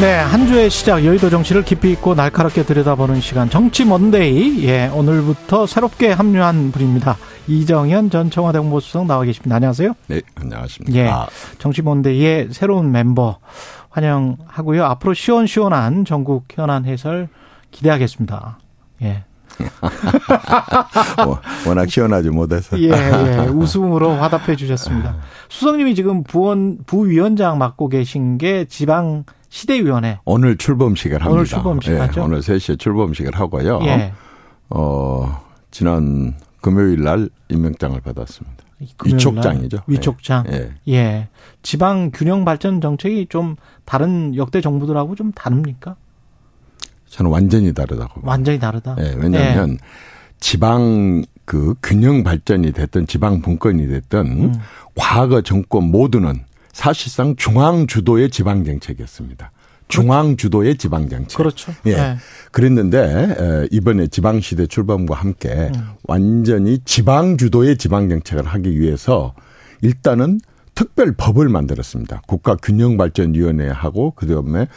네, 한 주의 시작, 여의도 정치를 깊이 있고 날카롭게 들여다보는 시간, 정치 먼데이. 예, 오늘부터 새롭게 합류한 분입니다. 이정현 전 청와대 홍보수석 나와 계십니다. 안녕하세요. 네, 안녕하십니까. 예, 정치 먼데이의 새로운 멤버 환영하고요. 앞으로 시원시원한 전국 현안 해설 기대하겠습니다. 예. 워낙 시원하지 못해서. 예, 예, 웃음으로 화답해 주셨습니다. 수석님이 지금 부위원장 맡고 계신 게 지방 시대위원회. 오늘 출범식을 합니다. 오늘 출범식 하죠? 예, 오늘 3시에 출범식을 하고요. 예. 지난 금요일 날 임명장을 받았습니다. 위촉장이죠. 위촉장. 예. 예. 예. 지방 균형 발전 정책이 좀 다른 역대 정부들하고 좀 다릅니까? 저는 완전히 다르다고. 완전히 다르다. 예, 왜냐하면 예. 지방 그 균형 발전이 됐든 지방 분권이 됐든 과거 정권 모두는 사실상 중앙 주도의 지방 정책이었습니다. 중앙 주도의 지방 정책. 그렇죠. 예. 네. 그랬는데 이번에 지방 시대 출범과 함께 완전히 지방 주도의 지방 정책을 하기 위해서 일단은 특별 법을 만들었습니다. 국가 균형 발전 위원회하고 그다음에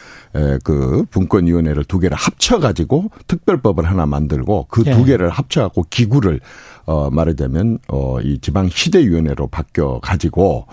그 분권 위원회를 2개를 합쳐 가지고 특별법을 하나 만들고 그 2개를 합쳐 갖고 기구를 말하자면 이 지방 시대위원회로 바뀌어 가지고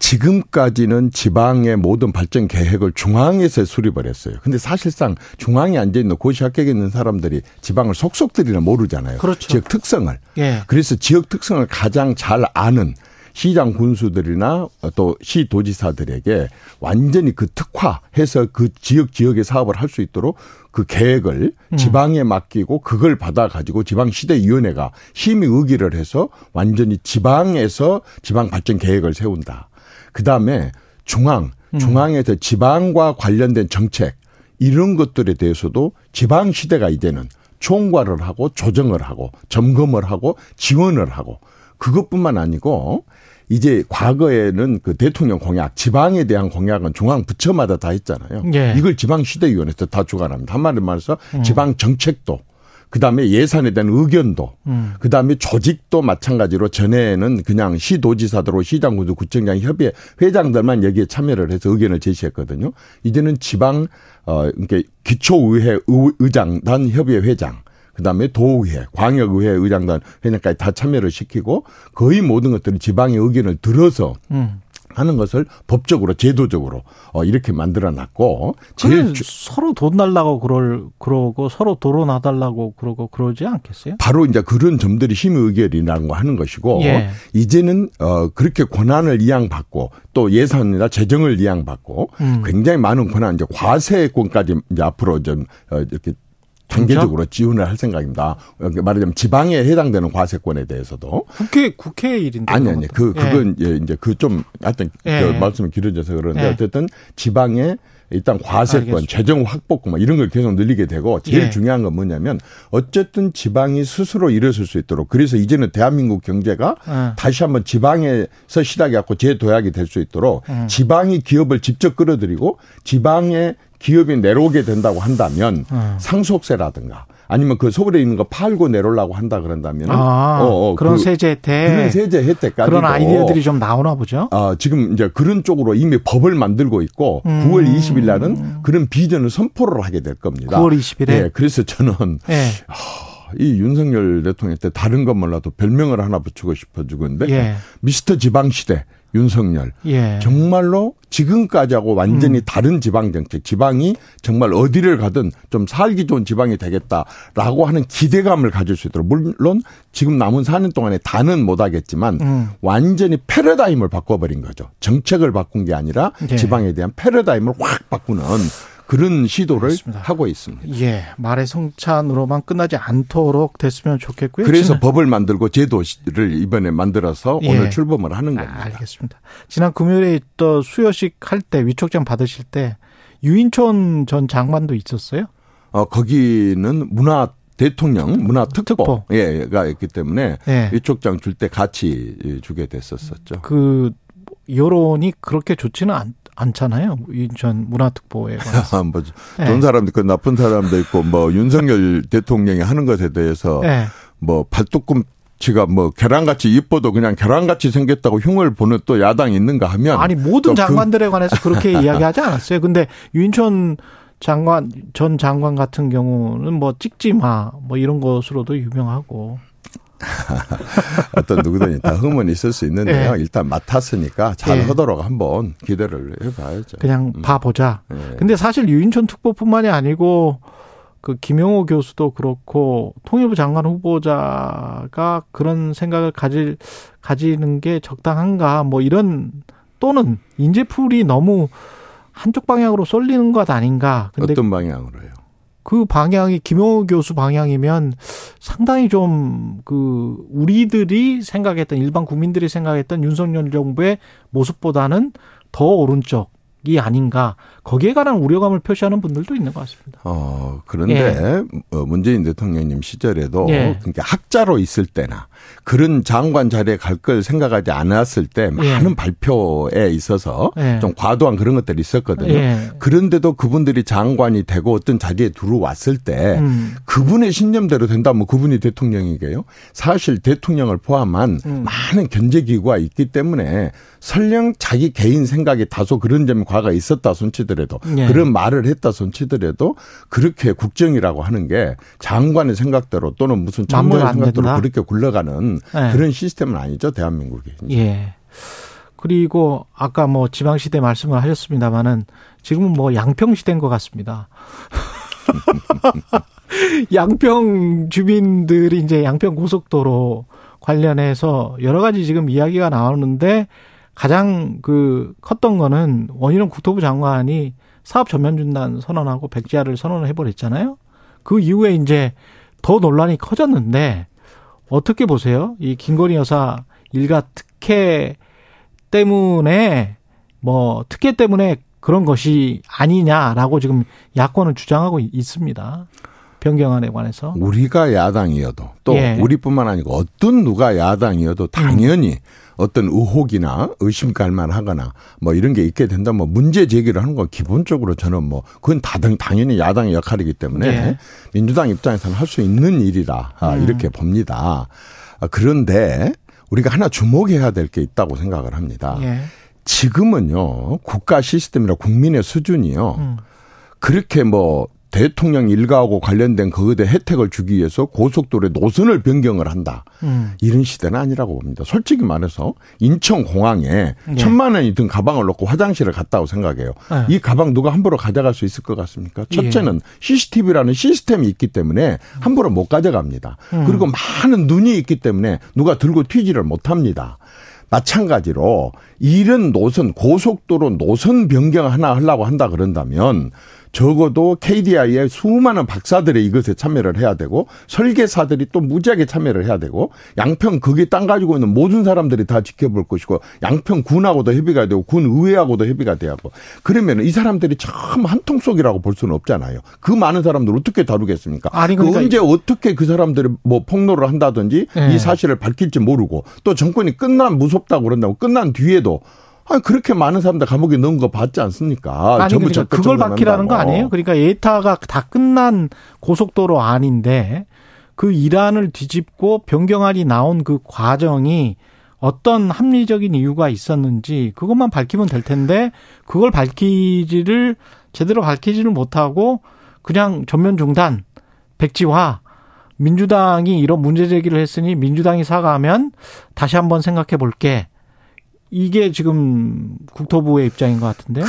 지금까지는 지방의 모든 발전 계획을 중앙에서 수립을 했어요. 근데 사실상 중앙에 앉아 있는 고시학계에 있는 사람들이 지방을 속속들이나 모르잖아요. 그렇죠. 지역 특성을. 예. 그래서 지역 특성을 가장 잘 아는 시장 군수들이나 또 시 도지사들에게 완전히 그 특화해서 그 지역의 사업을 할 수 있도록 그 계획을 지방에 맡기고 그걸 받아가지고 지방시대위원회가 심의 의결을 해서 완전히 지방에서 지방 발전 계획을 세운다. 그다음에 중앙에서 지방과 관련된 정책 이런 것들에 대해서도 지방시대가 이제는 총괄을 하고 조정을 하고 점검을 하고 지원을 하고 그것뿐만 아니고 이제 과거에는 그 대통령 공약, 지방에 대한 공약은 중앙 부처마다 다 했잖아요. 예. 이걸 지방시대위원회에서 다 주관합니다. 한마디로 말해서 지방 정책도, 그다음에 예산에 대한 의견도, 그다음에 조직도 마찬가지로 전에는 그냥 시도지사들, 시장군수, 구청장, 협의회 회장들만 여기에 참여를 해서 의견을 제시했거든요. 이제는 지방 이렇게 기초의회 의장단 협의회 회장. 그다음에 도의회, 광역의회 의장단 회장까지 다 참여를 시키고 거의 모든 것들이 지방의 의견을 들어서 하는 것을 법적으로 제도적으로 이렇게 만들어놨고. 제일 서로 돈 달라고 그러고 서로 도로 놔달라고 그러고 그러지 않겠어요? 바로 이제 그런 점들이 심의 의결이라는 거 하는 것이고 예. 이제는 그렇게 권한을 이양받고 또 예산이나 재정을 이양받고 굉장히 많은 권한 이제 과세권까지 이제 앞으로 좀 이렇게. 단계적으로 지원을 할 생각입니다. 말하자면 지방에 해당되는 과세권에 대해서도. 국회 일인데. 아니. 그건 예. 이제 그 좀, 하여튼, 예. 말씀이 길어져서 그러는데 예. 어쨌든 지방에 일단 과세권, 알겠습니다. 재정 확보권 이런 걸 계속 늘리게 되고 제일 예. 중요한 건 뭐냐면 어쨌든 지방이 스스로 일어설 수 있도록 그래서 이제는 대한민국 경제가 다시 한번 지방에서 시작해 갖고 재도약이 될 수 있도록 지방이 기업을 직접 끌어들이고 지방의 기업이 내려오게 된다고 한다면 상속세라든가 아니면 그 서울에 있는 거 팔고 내려오려고 한다 그런다면 그런 세제 혜택. 그런 세제 혜택까지. 그런 아이디어들이 좀 나오나 보죠. 지금 이제 그런 쪽으로 이미 법을 만들고 있고 9월 20일 날은 그런 비전을 선포를 하게 될 겁니다. 9월 20일에. 네, 그래서 저는. 네. 이 윤석열 대통령 때 다른 건 몰라도 별명을 하나 붙이고 싶어 죽었는데 예. 미스터 지방시대 윤석열 예. 정말로 지금까지하고 완전히 다른 지방정책 지방이 정말 어디를 가든 좀 살기 좋은 지방이 되겠다라고 하는 기대감을 가질 수 있도록 물론 지금 남은 4년 동안에 다는 못하겠지만 완전히 패러다임을 바꿔버린 거죠. 정책을 바꾼 게 아니라 예. 지방에 대한 패러다임을 확 바꾸는 그런 시도를 알겠습니다. 하고 있습니다. 예, 말의 성찬으로만 끝나지 않도록 됐으면 좋겠고요. 그래서 법을 만들고 제도를 이번에 만들어서 예. 오늘 출범을 하는 겁니다. 알겠습니다. 지난 금요일에 또 수여식 할 때 위촉장 받으실 때 유인촌 전 장관도 있었어요? 거기는 문화 대통령 문화특보가 있기 때문에 예. 위촉장 줄 때 같이 주게 됐었었죠. 그 여론이 그렇게 좋지는 않잖아요. 인천 문화특보에 관해서. 뭐, 네. 좋은 사람도 있고 나쁜 사람도 있고 뭐 윤석열 대통령이 하는 것에 대해서 네. 뭐 발톱꿈치가 뭐 계란같이 이뻐도 그냥 계란같이 생겼다고 흉을 보는 또 야당이 있는가 하면. 아니 모든 장관들에 관해서 그렇게 이야기하지 않았어요. 근데 유인촌 장관 전 장관 같은 경우는 뭐 찍지마 뭐 이런 것으로도 유명하고. 어떤 누구든지 다 흠은 있을 수 있는데요. 네. 일단 맡았으니까 잘 네. 하도록 한번 기대를 해봐야죠. 그냥 봐보자. 네. 근데 사실 유인촌 특보뿐만이 아니고 그 김영호 교수도 그렇고 통일부 장관 후보자가 그런 생각을 가지는 게 적당한가 뭐 이런 또는 인재풀이 너무 한쪽 방향으로 쏠리는 것 아닌가. 근데 어떤 방향으로요? 그 방향이 김영호 교수 방향이면 상당히 좀 그 우리들이 생각했던 일반 국민들이 생각했던 윤석열 정부의 모습보다는 더 오른쪽이 아닌가 거기에 관한 우려감을 표시하는 분들도 있는 것 같습니다. 그런데 예. 문재인 대통령님 시절에도 예. 그러니까 학자로 있을 때나 그런 장관 자리에 갈 걸 생각하지 않았을 때 많은 예. 발표에 있어서 예. 좀 과도한 그런 것들이 있었거든요. 예. 그런데도 그분들이 장관이 되고 어떤 자리에 들어왔을 때 그분의 신념대로 된다면 그분이 대통령이게요. 사실 대통령을 포함한 많은 견제기구가 있기 때문에 설령 자기 개인 생각이 다소 그런 점이 과가 있었다 손치더라도 예. 그런 말을 했다 손치더라도 그렇게 국정이라고 하는 게 장관의 생각대로 또는 무슨 장관의 생각대로 된다. 그렇게 굴러가는 네. 그런 시스템은 아니죠 대한민국이. 예. 그리고 아까 뭐 지방시대 말씀을 하셨습니다만은 지금은 뭐 양평시대인 것 같습니다. 양평 주민들이 이제 양평 고속도로 관련해서 여러 가지 지금 이야기가 나오는데 가장 그 컸던 거는 원희룡 국토부 장관이 사업 전면 중단 선언하고 백지화를 선언을 해버렸잖아요. 그 이후에 이제 더 논란이 커졌는데. 어떻게 보세요? 이 김건희 여사 일가 특혜 때문에 뭐 특혜 때문에 그런 것이 아니냐라고 지금 야권은 주장하고 있습니다. 변경안에 관해서. 우리가 야당이어도 또 예. 우리뿐만 아니고 어떤 누가 야당이어도 당연히 어떤 의혹이나 의심갈만 하거나 뭐 이런 게 있게 된다면 뭐 문제 제기를 하는 건 기본적으로 저는 뭐 그건 당연히 야당의 역할이기 때문에 예. 민주당 입장에서는 할 수 있는 일이라 이렇게 봅니다. 그런데 우리가 하나 주목해야 될 게 있다고 생각을 합니다. 예. 지금은요 국가 시스템이나 국민의 수준이요 그렇게 뭐 대통령 일가하고 관련된 그에 대해 혜택을 주기 위해서 고속도로의 노선을 변경을 한다. 이런 시대는 아니라고 봅니다. 솔직히 말해서 인천공항에 네. 1,000만 원이 든 가방을 놓고 화장실을 갔다고 생각해요. 네. 이 가방 누가 함부로 가져갈 수 있을 것 같습니까? 첫째는 예. CCTV라는 시스템이 있기 때문에 함부로 못 가져갑니다. 그리고 많은 눈이 있기 때문에 누가 들고 튀지를 못합니다. 마찬가지로 이런 노선 고속도로 노선 변경 하나 하려고 한다 그런다면 적어도 KDI의 수많은 박사들이 이것에 참여를 해야 되고 설계사들이 또 무지하게 참여를 해야 되고 양평 거기 땅 가지고 있는 모든 사람들이 다 지켜볼 것이고 양평군하고도 협의가 되고 군의회하고도 협의가 돼야 하고 그러면 이 사람들이 참 한통속이라고 볼 수는 없잖아요. 그 많은 사람들 어떻게 다루겠습니까? 아니, 그러니까 언제 어떻게 그 사람들이 뭐 폭로를 한다든지 네. 이 사실을 밝힐지 모르고 또 정권이 끝난 무섭다고 그런다고 끝난 뒤에도 아니, 그렇게 많은 사람들 감옥에 넣은 거 봤지 않습니까? 아니, 전부 그러니까 그걸 밝히라는 거 아니에요? 그러니까 예타가 다 끝난 고속도로 안인데 그 일안을 뒤집고 변경안이 나온 그 과정이 어떤 합리적인 이유가 있었는지 그것만 밝히면 될 텐데 그걸 제대로 밝히지를 못하고 그냥 전면 중단, 백지화, 민주당이 이런 문제 제기를 했으니 민주당이 사과하면 다시 한번 생각해 볼게. 이게 지금 국토부의 입장인 것 같은데.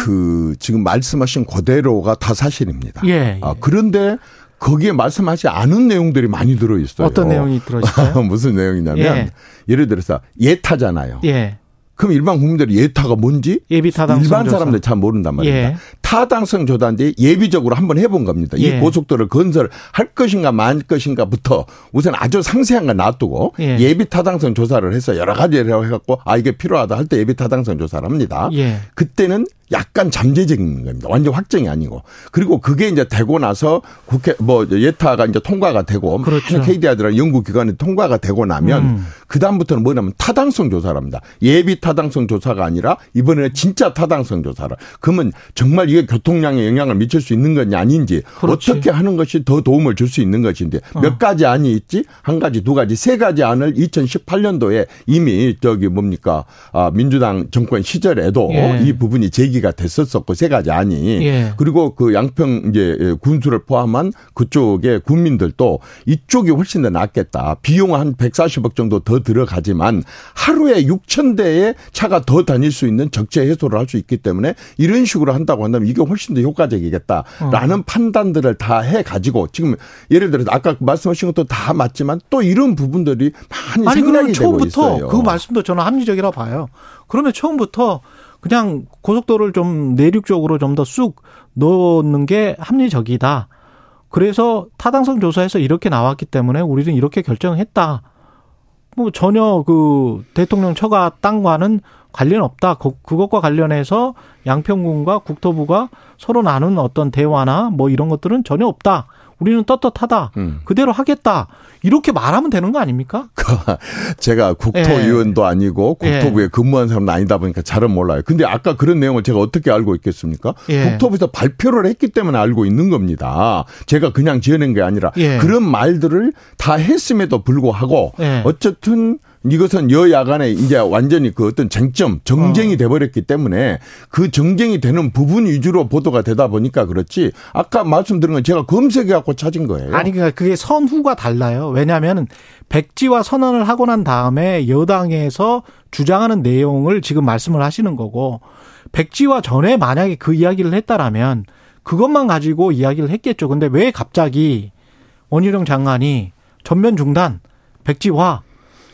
지금 말씀하신 그대로가 다 사실입니다. 예. 그런데 거기에 말씀하지 않은 내용들이 많이 들어있어요. 어떤 내용이 들어있어요? 무슨 내용이냐면, 예. 예를 들어서 예타잖아요. 예. 그럼 일반 국민들이 예타가 뭔지 일반 사람들 잘 모른단 말입니다. 예. 타당성 조사인데 예비적으로 한번 해본 겁니다. 예. 이 고속도로를 건설할 것인가 말 것인가부터 우선 아주 상세한 걸 놔두고 예. 예비 타당성 조사를 해서 여러 가지를 해갖고 아 이게 필요하다 할 때 예비 타당성 조사를 합니다. 예. 그때는 약간 잠재적인 겁니다. 완전 확정이 아니고. 그리고 그게 이제 되고 나서 예타가 이제 통과가 되고 그렇죠. KDI들이랑 연구기관이 통과가 되고 나면 그다음부터는 뭐냐면 타당성 조사랍니다. 예비 타당성 조사가 아니라 이번에는 진짜 타당성 조사를. 그러면 정말 이게 교통량에 영향을 미칠 수 있는 건지 아닌지, 그렇지. 어떻게 하는 것이 더 도움을 줄 수 있는 것인데 몇 가지 안이 있지? 한 가지, 두 가지, 세 가지 안을 2018년도에 이미 저기 뭡니까 민주당 정권 시절에도 예. 이 부분이 제기가 됐었었고 세 가지 안이 예. 그리고 그 양평 이제 군수를 포함한 그쪽의 국민들도 이쪽이 훨씬 더 낫겠다. 비용 한 140억 정도 더 들어가지만 하루에 6천 대의 차가 더 다닐 수 있는 적재 해소를 할 수 있기 때문에 이런 식으로 한다고 한다면 이게 훨씬 더 효과적이겠다라는 판단들을 다 해가지고 지금 예를 들어서 아까 말씀하신 것도 다 맞지만 또 이런 부분들이 많이 생략이 되고 있어요. 그 말씀도 저는 합리적이라고 봐요. 그러면 처음부터 그냥 고속도로를 좀 내륙 쪽으로 좀 더 쑥 넣는 게 합리적이다. 그래서 타당성 조사에서 이렇게 나왔기 때문에 우리는 이렇게 결정했다. 뭐 전혀 그 대통령 처가 땅과는 관련 없다. 그것과 관련해서 양평군과 국토부가 서로 나눈 어떤 대화나 뭐 이런 것들은 전혀 없다. 우리는 떳떳하다. 그대로 하겠다. 이렇게 말하면 되는 거 아닙니까? 제가 국토위원도 예. 아니고 국토부에 예. 근무한 사람은 아니다 보니까 잘은 몰라요. 근데 아까 그런 내용을 제가 어떻게 알고 있겠습니까? 예. 국토부에서 발표를 했기 때문에 알고 있는 겁니다. 제가 그냥 지어낸 게 아니라 예. 그런 말들을 다 했음에도 불구하고 예. 어쨌든 이것은 여야 간에 이제 완전히 그 어떤 쟁점, 정쟁이 돼버렸기 때문에 그 정쟁이 되는 부분 위주로 보도가 되다 보니까 그렇지 아까 말씀드린 건 제가 검색해갖고 찾은 거예요. 아니, 그러니까 그게 선후가 달라요. 왜냐하면 백지와 선언을 하고 난 다음에 여당에서 주장하는 내용을 지금 말씀을 하시는 거고 백지와 전에 만약에 그 이야기를 했다라면 그것만 가지고 이야기를 했겠죠. 근데 왜 갑자기 원희룡 장관이 전면 중단, 백지화,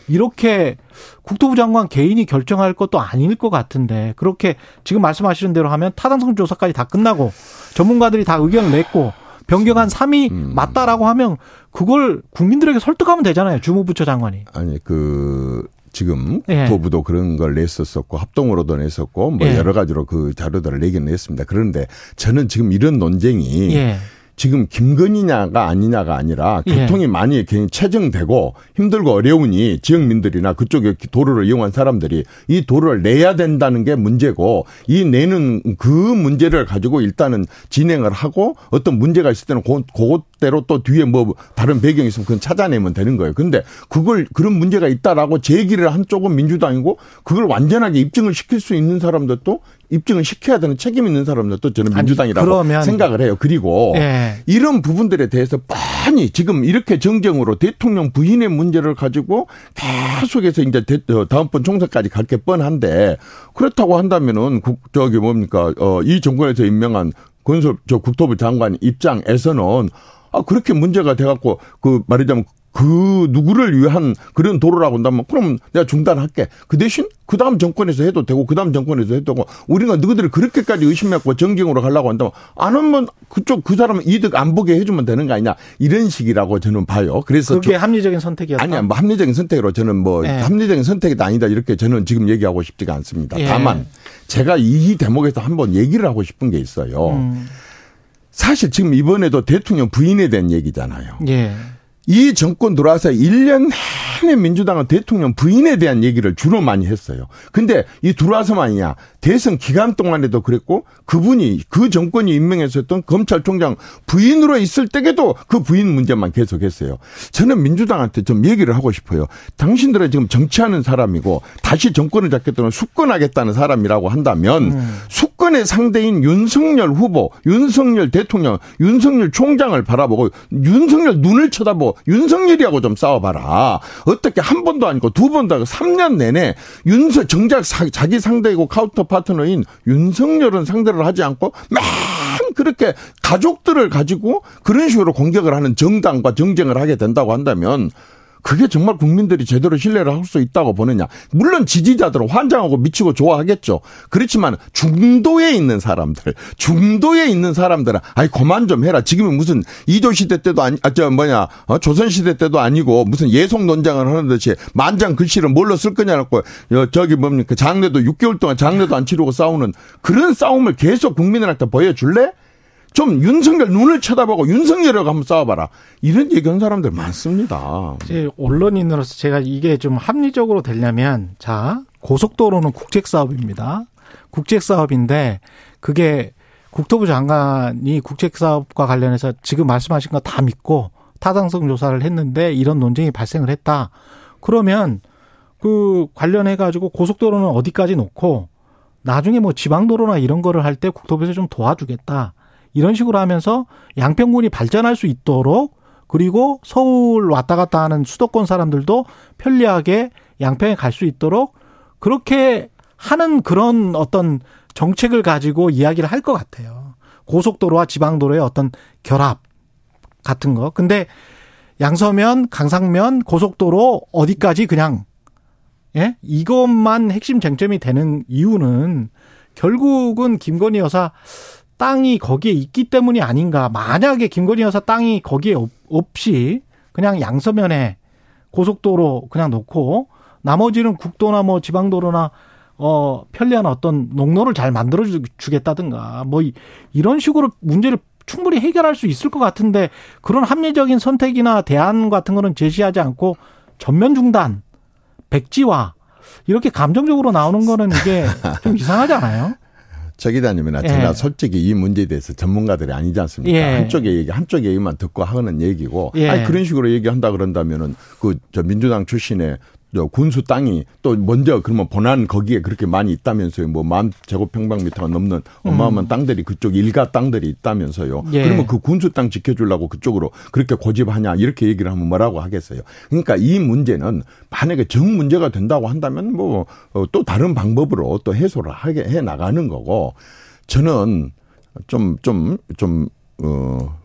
이렇게 국토부 장관 개인이 결정할 것도 아닐 것 같은데 그렇게 지금 말씀하시는 대로 하면 타당성 조사까지 다 끝나고 전문가들이 다 의견을 냈고 변경한 3이 맞다라고 하면 그걸 국민들에게 설득하면 되잖아요. 주무부처 장관이. 아니 그 지금 국토부도 예. 그런 걸 냈었었고 합동으로도 냈었고 뭐 예. 여러 가지로 그 자료들을 내긴 냈습니다. 그런데 저는 지금 이런 논쟁이 예. 지금 김건희냐가 아니냐가 아니라 교통이 예. 많이 굉장히 체증되고 힘들고 어려우니 지역민들이나 그쪽에 도로를 이용한 사람들이 이 도로를 내야 된다는 게 문제고 이 내는 그 문제를 가지고 일단은 진행을 하고 어떤 문제가 있을 때는 그것대로 또 뒤에 뭐 다른 배경이 있으면 그건 찾아내면 되는 거예요. 그런데 그걸 그런 문제가 있다라고 제기를 한 쪽은 민주당이고 그걸 완전하게 입증을 시킬 수 있는 사람들도 입증을 시켜야 되는 책임 있는 사람들도 저는 민주당이라고 아니, 생각을 해요. 그리고 예. 이런 부분들에 대해서 뻔히 지금 이렇게 정쟁으로 대통령 부인의 문제를 가지고 계속해서 이제 다음번 총선까지 갈 게 뻔한데 그렇다고 한다면은 저기 뭡니까 이 정권에서 임명한 건설 저 국토부 장관 입장에서는 아 그렇게 문제가 돼갖고 그 말하자면. 그 누구를 위한 그런 도로라고 한다면 그럼 내가 중단할게. 그 대신 그 다음 정권에서 해도 되고 그 다음 정권에서 해도 되고 우리가 너희들을 그렇게까지 의심했고 정쟁으로 가려고 한다면 안 하면 그쪽 그 사람은 이득 안 보게 해주면 되는 거 아니냐 이런 식이라고 저는 봐요. 그래서 그게 합리적인 선택이었다. 아니야, 뭐 합리적인 선택으로 저는 뭐 예. 합리적인 선택이 아니다 이렇게 저는 지금 얘기하고 싶지가 않습니다. 예. 다만 제가 이 대목에서 한번 얘기를 하고 싶은 게 있어요. 사실 지금 이번에도 대통령 부인에 대한 얘기잖아요. 예. 이 정권 들어와서 1년 내내 민주당은 대통령 부인에 대한 얘기를 주로 많이 했어요. 근데 이 들어와서만이냐. 대선 기간 동안에도 그랬고 그분이 그 정권이 임명했었던 검찰총장 부인으로 있을 때에도 그 부인 문제만 계속했어요. 저는 민주당한테 좀 얘기를 하고 싶어요. 당신들은 지금 정치하는 사람이고 다시 정권을 잡겠다는 숙권하겠다는 사람이라고 한다면 숙권의 상대인 윤석열 후보, 윤석열 대통령, 윤석열 총장을 바라보고 윤석열 눈을 쳐다보고 윤석열이하고 좀 싸워봐라. 어떻게 한 번도 아니고 두 번도 아니고 3년 내내 정작 자기 상대이고 카운터 파트너인 윤석열은 상대를 하지 않고 막 그렇게 가족들을 가지고 그런 식으로 공격을 하는 정당과 정쟁을 하게 된다고 한다면 그게 정말 국민들이 제대로 신뢰를 할 수 있다고 보느냐. 물론 지지자들은 환장하고 미치고 좋아하겠죠. 그렇지만 중도에 있는 사람들은 아이 그만 좀 해라. 지금은 무슨 이조시대 때도 아니 조선시대 때도 아니고 무슨 예속 논장을 하는 듯이 만장 글씨를 뭘로 쓸 거냐고 저기 뭡니까 장례도 6개월 동안 장례도 안 치르고 싸우는 그런 싸움을 계속 국민들한테 보여줄래? 좀 윤석열 눈을 쳐다보고 윤석열이라고 한번 싸워봐라. 이런 얘기하는 사람들 많습니다. 이제 언론인으로서 제가 이게 좀 합리적으로 되려면, 자, 고속도로는 국책사업입니다. 국책사업인데 그게 국토부 장관이 국책사업과 관련해서 지금 말씀하신 거 다 믿고 타당성 조사를 했는데 이런 논쟁이 발생을 했다. 그러면 그 관련해가지고 고속도로는 어디까지 놓고 나중에 뭐 지방도로나 이런 거를 할 때 국토부에서 좀 도와주겠다. 이런 식으로 하면서 양평군이 발전할 수 있도록, 그리고 서울 왔다 갔다 하는 수도권 사람들도 편리하게 양평에 갈 수 있도록 그렇게 하는 그런 어떤 정책을 가지고 이야기를 할 것 같아요. 고속도로와 지방도로의 어떤 결합 같은 거. 근데 양서면, 강상면, 고속도로 어디까지 그냥, 예? 이것만 핵심 쟁점이 되는 이유는 결국은 김건희 여사 땅이 거기에 있기 때문이 아닌가. 만약에 김건희 여사 땅이 거기에 없이 그냥 양서면에 고속도로 그냥 놓고 나머지는 국도나 뭐 지방도로나 편리한 어떤 농로를 잘 만들어 주겠다든가 뭐 이런 식으로 문제를 충분히 해결할 수 있을 것 같은데, 그런 합리적인 선택이나 대안 같은 거는 제시하지 않고 전면 중단, 백지화 이렇게 감정적으로 나오는 거는 이게 좀 이상하지 않아요? 저기 다니면 제가 예. 솔직히 이 문제에 대해서 전문가들이 아니지 않습니까? 예. 한쪽의 얘기, 한쪽의 얘기만 듣고 하는 얘기고, 예. 아니, 그런 식으로 얘기한다 그런다면은 저 민주당 출신의 저 군수 땅이 또 먼저 그러면 본안 거기에 그렇게 많이 있다면서요. 뭐 만 제곱평방미터가 넘는 어마어마한 땅들이 그쪽 일가 땅들이 있다면서요. 예. 그러면 그 군수 땅 지켜주려고 그쪽으로 그렇게 고집하냐 이렇게 얘기를 하면 뭐라고 하겠어요. 그러니까 이 문제는 만약에 정 문제가 된다고 한다면 뭐 또 다른 방법으로 또 해소를 하게 해 나가는 거고, 저는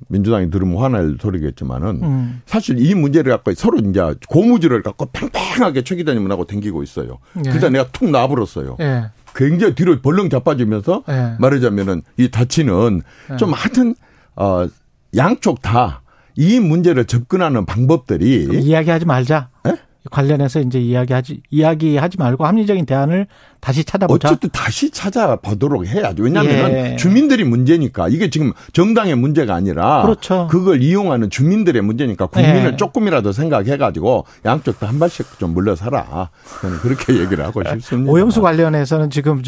민주당이 들으면 화날 소리겠지만은 사실 이 문제를 갖고 서로 이제 고무줄을 갖고 팽팽하게 최기자님하고 당기고 있어요. 예. 그래서 내가 툭 놔버렸어요. 예. 굉장히 뒤로 벌렁 자빠지면서 예. 말하자면은 이 다치는 예. 좀 하여튼 양쪽 다 이 문제를 접근하는 방법들이 이야기하지 말자. 예? 관련해서 이제 이야기하지 말고 합리적인 대안을 다시 찾아보자. 어쨌든 다시 찾아보도록 해야죠. 왜냐하면 예. 주민들이 문제니까. 이게 지금 정당의 문제가 아니라 그렇죠. 그걸 이용하는 주민들의 문제니까 국민을 예. 조금이라도 생각해가지고 양쪽 다 한 발씩 좀 물러서라. 저는 그렇게 얘기를 하고 싶습니다. 오염수 관련해서는 지금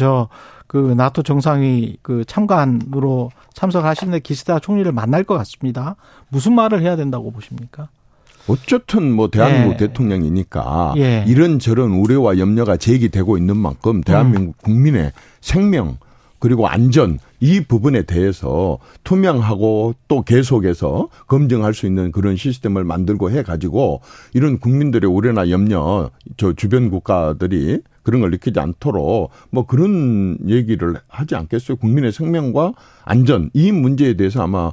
그 나토 정상위 그 참관으로 참석하시는데 기시다 총리를 만날 것 같습니다. 무슨 말을 해야 된다고 보십니까? 어쨌든 뭐 대한민국 예. 대통령이니까 예. 이런저런 우려와 염려가 제기되고 있는 만큼 대한민국 국민의 생명 그리고 안전 이 부분에 대해서 투명하고 또 계속해서 검증할 수 있는 그런 시스템을 만들고 해가지고 이런 국민들의 우려나 염려 저 주변 국가들이 그런 걸 느끼지 않도록 뭐 그런 얘기를 하지 않겠어요. 국민의 생명과 안전 이 문제에 대해서 아마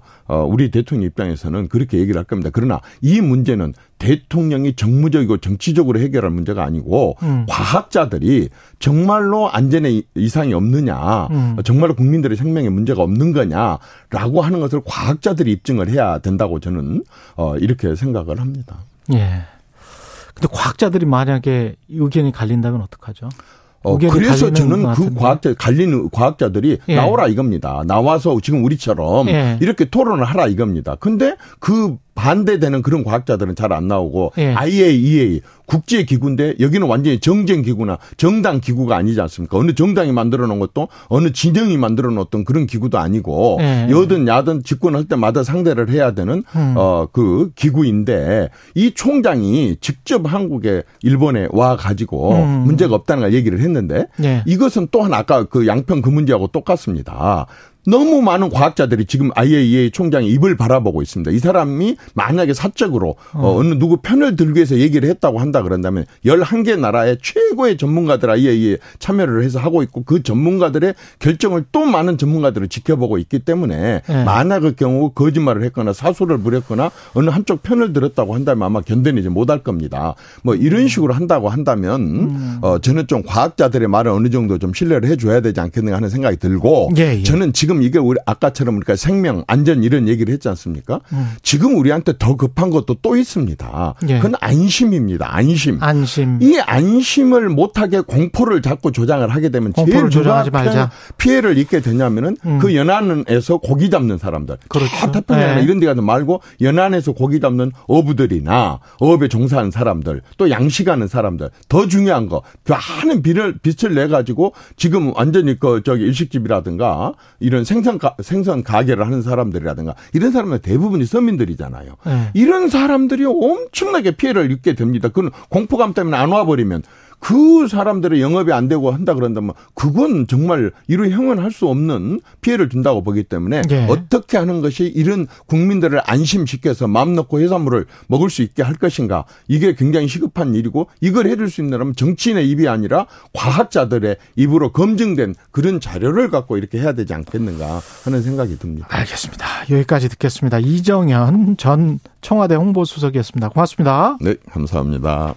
우리 대통령 입장에서는 그렇게 얘기를 할 겁니다. 그러나 이 문제는 대통령이 정무적이고 정치적으로 해결할 문제가 아니고 과학자들이 정말로 안전에 이상이 없느냐 정말로 국민들의 생명에 문제가 없는 거냐라고 하는 것을 과학자들이 입증을 해야 된다고 저는 이렇게 생각을 합니다. 예. 근데 과학자들이 만약에 의견이 갈린다면 어떡하죠? 그래서 저는 그 갈리는 과학자들이 예. 나오라 이겁니다. 나와서 지금 우리처럼 예. 이렇게 토론을 하라 이겁니다. 근데 그 반대되는 그런 과학자들은 잘 안 나오고 예. IAEA 국제기구인데 여기는 완전히 정쟁기구나 정당기구가 아니지 않습니까? 어느 정당이 만들어놓은 것도 어느 진영이 만들어놓던 그런 기구도 아니고 예. 여든 야든 집권할 때마다 상대를 해야 되는 그 기구인데 이 총장이 직접 한국에 일본에 와가지고 문제가 없다는 걸 얘기를 했는데 예. 이것은 또한 아까 그 양평 그 문제하고 똑같습니다. 너무 많은 과학자들이 지금 IAEA 총장의 입을 바라보고 있습니다. 이 사람이 만약에 사적으로 어느 누구 편을 들기 위해서 얘기를 했다고 한다 그런다면 11개 나라의 최고의 전문가들 IAEA에 참여를 해서 하고 있고 그 전문가들의 결정을 또 많은 전문가들을 지켜보고 있기 때문에 네. 만약의 경우 거짓말을 했거나 사소를 부렸거나 어느 한쪽 편을 들었다고 한다면 아마 견뎌내지 못할 겁니다. 뭐 이런 식으로 한다고 한다면 저는 좀 과학자들의 말을 어느 정도 좀 신뢰를 해줘야 되지 않겠는가 하는 생각이 들고 예, 예. 저는 지금 지금 이게 우리 아까처럼 그러니까 생명, 안전 이런 얘기를 했지 않습니까? 지금 우리한테 더 급한 것도 또 있습니다. 예. 그건 안심입니다. 안심. 이 안심을 못하게 공포를 자꾸 조장을 하게 되면 공포를 제일 조장하지 말자. 피해를 입게 되냐면은 그 연안에서 고기 잡는 사람들. 그렇죠. 태평양이나 네. 이런 데 가서 말고 연안에서 고기 잡는 어부들이나 어업에 종사하는 사람들, 또 양식하는 사람들. 더 중요한 거 많은 빛을 내 가지고 지금 완전히 그 저기 일식집이라든가 이런 생선 가게를 하는 사람들이라든가 이런 사람들 대부분이 서민들이잖아요. 네. 이런 사람들이 엄청나게 피해를 입게 됩니다. 그건 공포감 때문에 안 와버리면. 그 사람들의 영업이 안 되고 한다 그런다면 그건 정말 이로 형언할 수 없는 피해를 준다고 보기 때문에 예. 어떻게 하는 것이 이런 국민들을 안심시켜서 마음 놓고 해산물을 먹을 수 있게 할 것인가. 이게 굉장히 시급한 일이고 이걸 해줄 수 있는 사람은 정치인의 입이 아니라 과학자들의 입으로 검증된 그런 자료를 갖고 이렇게 해야 되지 않겠는가 하는 생각이 듭니다. 알겠습니다. 여기까지 듣겠습니다. 이정현 전 청와대 홍보수석이었습니다. 고맙습니다. 네, 감사합니다.